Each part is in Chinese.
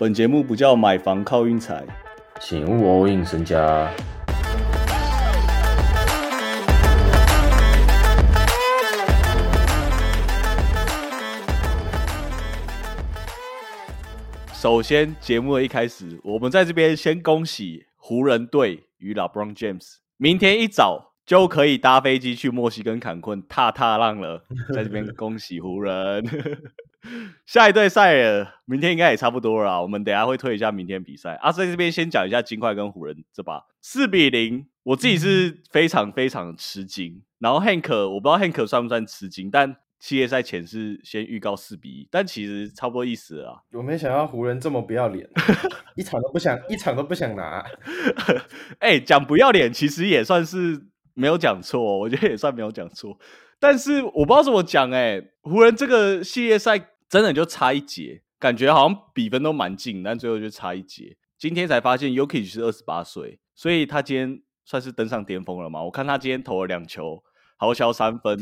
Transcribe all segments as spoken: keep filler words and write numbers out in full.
本节目不叫买房靠运财，请勿 all in 身家。首先，节目的一开始，我们在这边先恭喜湖人队与 LeBron James， 明天一早就可以搭飞机去墨西哥坎昆踏踏浪了。在这边恭喜湖人。下一队赛尔明天应该也差不多了啦，我们等一下会推一下明天比赛啊。在这边先讲一下金块跟湖人这把四比零，我自己是非常非常吃惊。然后 Hank 我不知道 Hank 算不算吃惊，但系列赛前是先预告四比一，但其实差不多意思了啦。我没想到湖人这么不要脸，一场都不想一场都不想拿。欸，讲不要脸其实也算是没有讲错哦，我觉得也算没有讲错。但是我不知道怎么讲欸，湖人这个系列赛真的就差一节，感觉好像比分都蛮近，但最后就差一节。今天才发现 Jokić 是二十八岁，所以他今天算是登上巅峰了嘛。我看他今天投了两球豪消三分，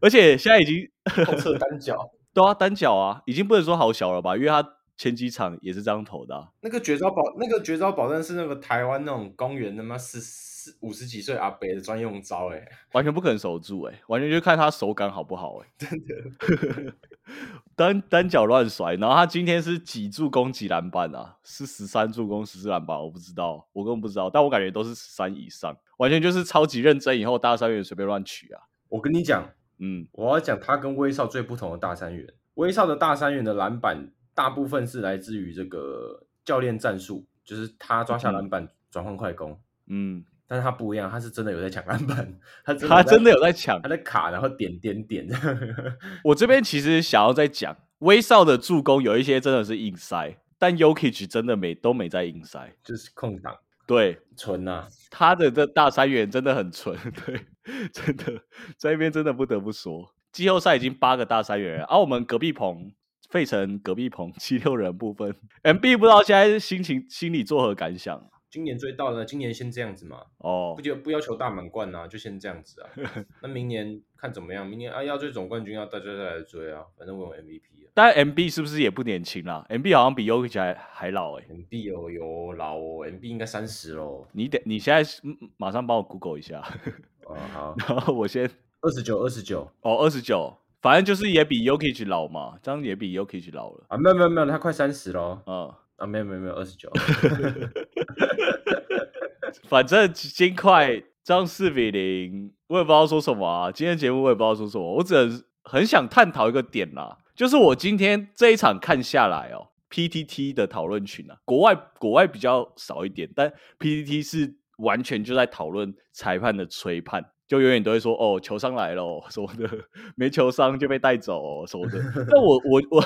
而且现在已经后撤单脚，对啊，单脚啊，已经不能说豪消了吧，因为他前几场也是这样投的、啊。那个绝招保，那个绝招保证是那个台湾那种公园他妈是五十几岁阿伯的专用招哎、欸，完全不可能守住哎、欸，完全就看他手感好不好哎、欸，真的单单脚乱甩。然后他今天是几助攻几篮板啊？是十三助攻十四篮板，我不知道，我根本不知道，但我感觉都是十三以上。完全就是超级认真以后大三元随便乱取啊。我跟你讲，嗯，我要讲他跟威少最不同的大三元。威少的大三元的篮板大部分是来自于这个教练战术，就是他抓下篮板转换快攻。嗯，但是他不一样，他是真的有在抢篮板，他真 的, 他真的有在抢，他在卡然后点点点。我这边其实想要再讲，威少的助攻有一些真的是硬塞，但 Jokić 真的没都没在硬塞，就是空档。对，纯啊，他的这大三元真的很纯，对，真的在那边真的不得不说，季后赛已经八个大三元了。而、啊、我们隔壁棚，费城隔壁棚七六人部分 ，M B 不知道现在心情心里作何感想？今年追到了，今年先这样子嘛，哦、oh. ，不要求大满贯啊，就先这样子啊。那明年看怎么样？明年啊要追总冠军，要大家再来追啊，反正我有 M V P 啊。但 M B 是不是也不年轻啦 ？M B 好像比 Jokić 还, 还老哎、欸。M B 哦有老哦 ，M B 应该三十喽。你得你现在马上帮我 Google 一下。哦、uh, 好。然后我先二十九二十九哦二十九，反正就是也比 Jokić 老嘛，这样也比 Jokić 老了啊。没有没有没有，他快三十喽。嗯。啊，没有没有没有，二十九。反正金块这样四比零，我也不知道说什么啊。今天节目我也不知道说什么，我只能很想探讨一个点啦，就是我今天这一场看下来哦 ，P T T 的讨论群啊，国外国外比较少一点，但 P T T 是完全就在讨论裁判的吹判。就永远都会说哦，球商来了、哦、什么的，没球商就被带走、哦、什么的。但我我我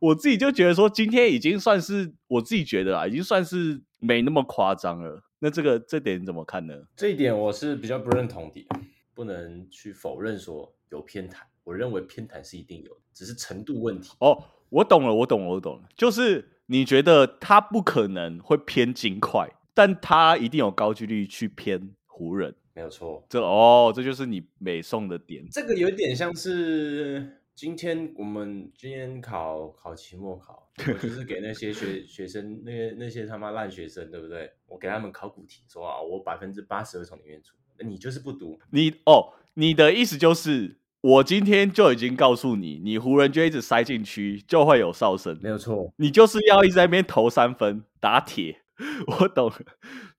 我自己就觉得说，今天已经算是我自己觉得啦，已经算是没那么夸张了。那这个这点你怎么看呢？这一点我是比较不认同的，不能去否认说有偏袒。我认为偏袒是一定有的，只是程度问题。哦，我懂了，我懂了，我懂了。就是你觉得他不可能会偏金块，但他一定有高几率去偏湖人。没有错，这哦，这就是你美颂的点。这个有点像是今天我们今天考考期末考，就是给那些 学, 学生，那些那些他妈烂学生，对不对？我给他们考古题，说啊，我百分之八十会从里面出，你就是不读。你哦，你的意思就是，我今天就已经告诉你，你湖人就一直塞进去，就会有哨声。没有错，你就是要一直在那边投三分打铁。我懂了，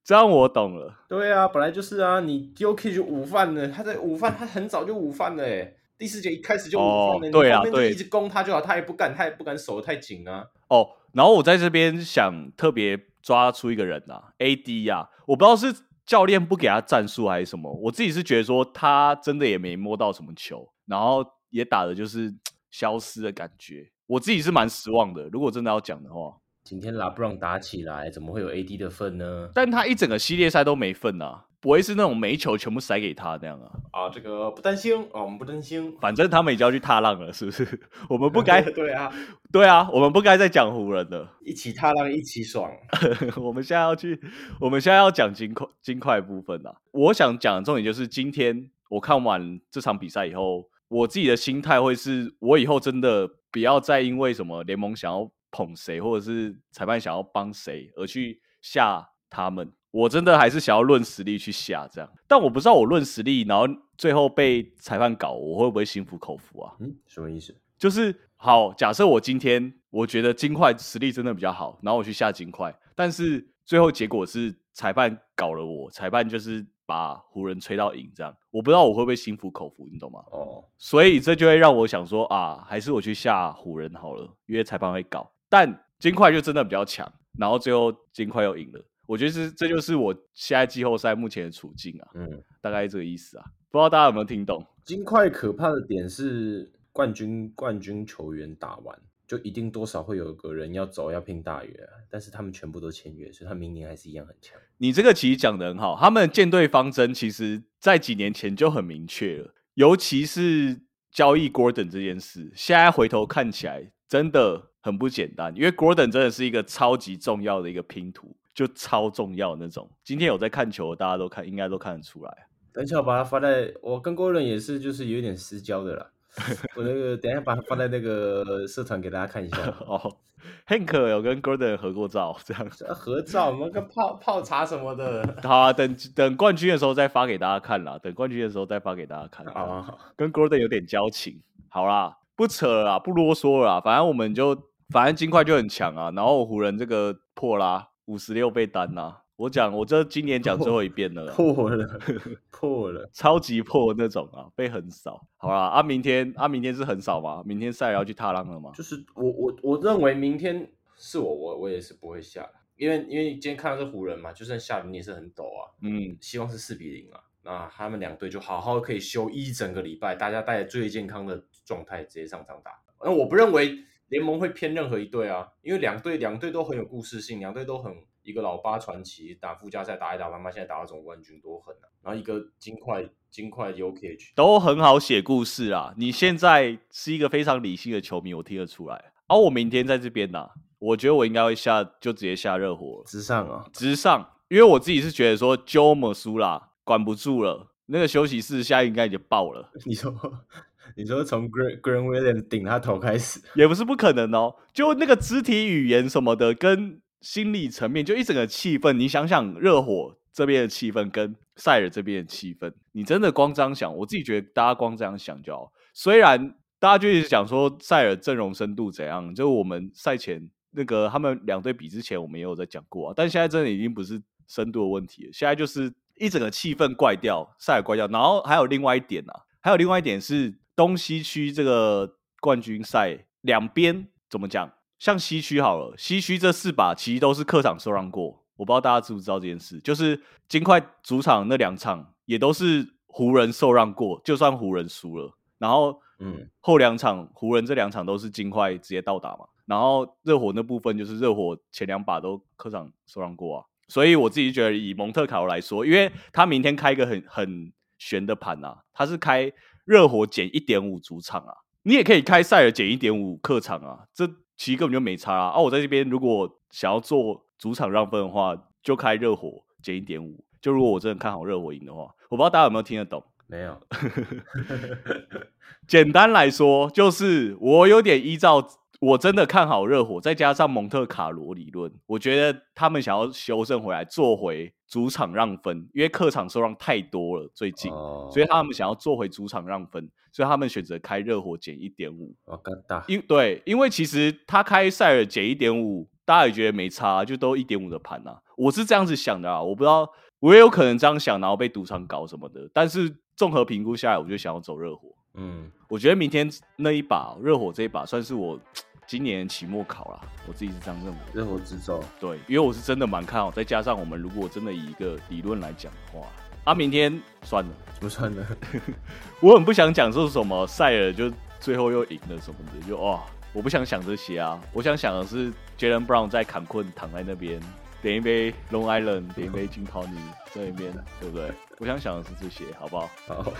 这样我懂了。对啊，本来就是啊，你 Jokić 就午饭了，他在午饭，他很早就午饭了耶，第四节一开始就午饭了、哦、对啊，你后面就一直攻他就好，他也不敢，他也不敢守得太紧啊。哦，然后我在这边想特别抓出一个人啊 ，A D 啊，我不知道是教练不给他战术还是什么，我自己是觉得说他真的也没摸到什么球，然后也打的就是消失的感觉，我自己是蛮失望的。如果真的要讲的话。今天 LeBron 打起来，怎么会有 A D 的份呢？但他一整个系列赛都没份啊，不会是那种每一球全部塞给他那样啊？啊，这个不担心啊、哦，我们不担心。反正他们已经要去踏浪了，是不是？我们不该对啊，对啊，我们不该再讲湖人了。一起踏浪，一起爽。我们现在要去，我们现在要讲金块金块部分啊。我想讲的重点就是，今天我看完这场比赛以后，我自己的心态会是，我以后真的不要再因为什么联盟想要捧谁，或者是裁判想要帮谁而去下他们，我真的还是想要论实力去下这样。但我不知道我论实力然后最后被裁判搞，我会不会心服口服啊？嗯，什么意思？就是好，假设我今天我觉得金块实力真的比较好，然后我去下金块，但是最后结果是裁判搞了我，裁判就是把湖人吹到赢这样，我不知道我会不会心服口服，你懂吗？哦，所以这就会让我想说啊，还是我去下湖人好了，因为裁判会搞，但金块就真的比较强，然后最后金块又赢了。我觉得是这就是我现在季后赛目前的处境啊，嗯，大概这个意思啊，不知道大家有没有听懂？金块可怕的点是冠军冠军球员打完，就一定多少会有个人要走要拼大约、啊，但是他们全部都签约，所以他明年还是一样很强。你这个其实讲得很好，他们舰队方针其实在几年前就很明确了，尤其是交易 Gordon 这件事，现在回头看起来真的很不简单，因为 Gordon 真的是一个超级重要的一个拼图，就超重要的那种。今天有在看球，大家都看，应该都看得出来。等一下我把它发在，我跟 Gordon 也是就是有点私交的啦。我那个等一下把它放在那个社团给大家看一下哦。Hank 有跟 Gordon 合过照，这样合照，我们跟泡泡茶什么的。好啊，等等冠军的时候再发给大家看啦，等冠军的时候再发给大家看。好啊，跟 Gordon 有点交情。好啦，不扯了啦，不啰嗦了啦，反正我们就反正金块就很强啊，然后湖人这个破啦，五十六倍单啦。我讲，我这今年讲最后一遍了，破了，破了，超级破那种啊，被横扫。好啦，啊，明天啊，明天是横扫吗？明天赛要去踏浪了吗？就是我我我认为明天是我我我也是不会下的，因为因为今天看到是湖人嘛，就算下你也是很陡啊，嗯，希望是四比零啊，那他们两队就好好可以休一整个礼拜，大家带着最健康的状态直接上场打。那我不认为联盟会偏任何一队啊，因为两队两队都很有故事性，两队都很。一个老八传奇打附加赛打一打，妈妈现在打到总冠军多狠啊！然后一个金块金块 Jokić 都很好写故事啊！你现在是一个非常理性的球迷，我听得出来。啊，我明天在这边呐、啊，我觉得我应该会下，就直接下热火了。直上啊，直上！因为我自己是觉得说 Joe Masura 管不住了，那个休息室现在应该已经爆了。你说，你说从 Green Williams 顶他头开始，也不是不可能哦。就那个肢体语言什么的跟。心理层面就一整个气氛，你想想热火这边的气氛跟塞尔这边的气氛，你真的光这样想，我自己觉得大家光这样想就好。虽然大家就一直讲说塞尔阵容深度怎样，就我们赛前那个他们两队比之前我们也有在讲过啊，但现在真的已经不是深度的问题了，现在就是一整个气氛怪掉，塞尔怪掉，然后还有另外一点啊，还有另外一点是东西区这个冠军赛两边怎么讲？像西区好了，西区这四把其实都是客场受让过，我不知道大家知不知道这件事，就是金块主场那两场也都是湖人受让过，就算湖人输了，然后嗯后两场湖人这两场都是金块直接倒打嘛，然后热火那部分就是热火前两把都客场受让过啊，所以我自己觉得以蒙特卡罗来说，因为他明天开一个很很悬的盘啊，他是开热火减 一点五 主场啊，你也可以开塞尔减 一点五 客场啊，这其实根本就没差啊！啊我在这边如果想要做主场让分的话，就开热火减 一点五。就如果我真的看好热火赢的话，我不知道大家有没有听得懂？没有。简单来说，就是我有点依照我真的看好热火，再加上蒙特卡罗理论，我觉得他们想要修正回来，做回主场让分，因为客场受让太多了最近， oh. 所以他们想要做回主场让分。所以他们选择开热火减 一点五、oh, 因对，因为其实他开塞尔减 一点五 大家也觉得没差、啊、就都 一点五 的盘啊，我是这样子想的啊，我不知道我也有可能这样想然后被赌场搞什么的，但是综合评估下来我就想要走热火。嗯，我觉得明天那一把热火这一把算是我今年期末考啦，我自己是这样认为，热火之舟。对，因为我是真的蛮看好，再加上我们如果真的以一个理论来讲的话啊，明天算了，怎么算了？我很不想讲说什么塞尔就最后又赢了什么的，就哇、哦，我不想想这些啊。我想想的是 Jalen Brown 在坎昆躺在那边，点一杯 Long Island， 点一杯金桃尼在那边，对不对？我想想的是这些，好不好？好。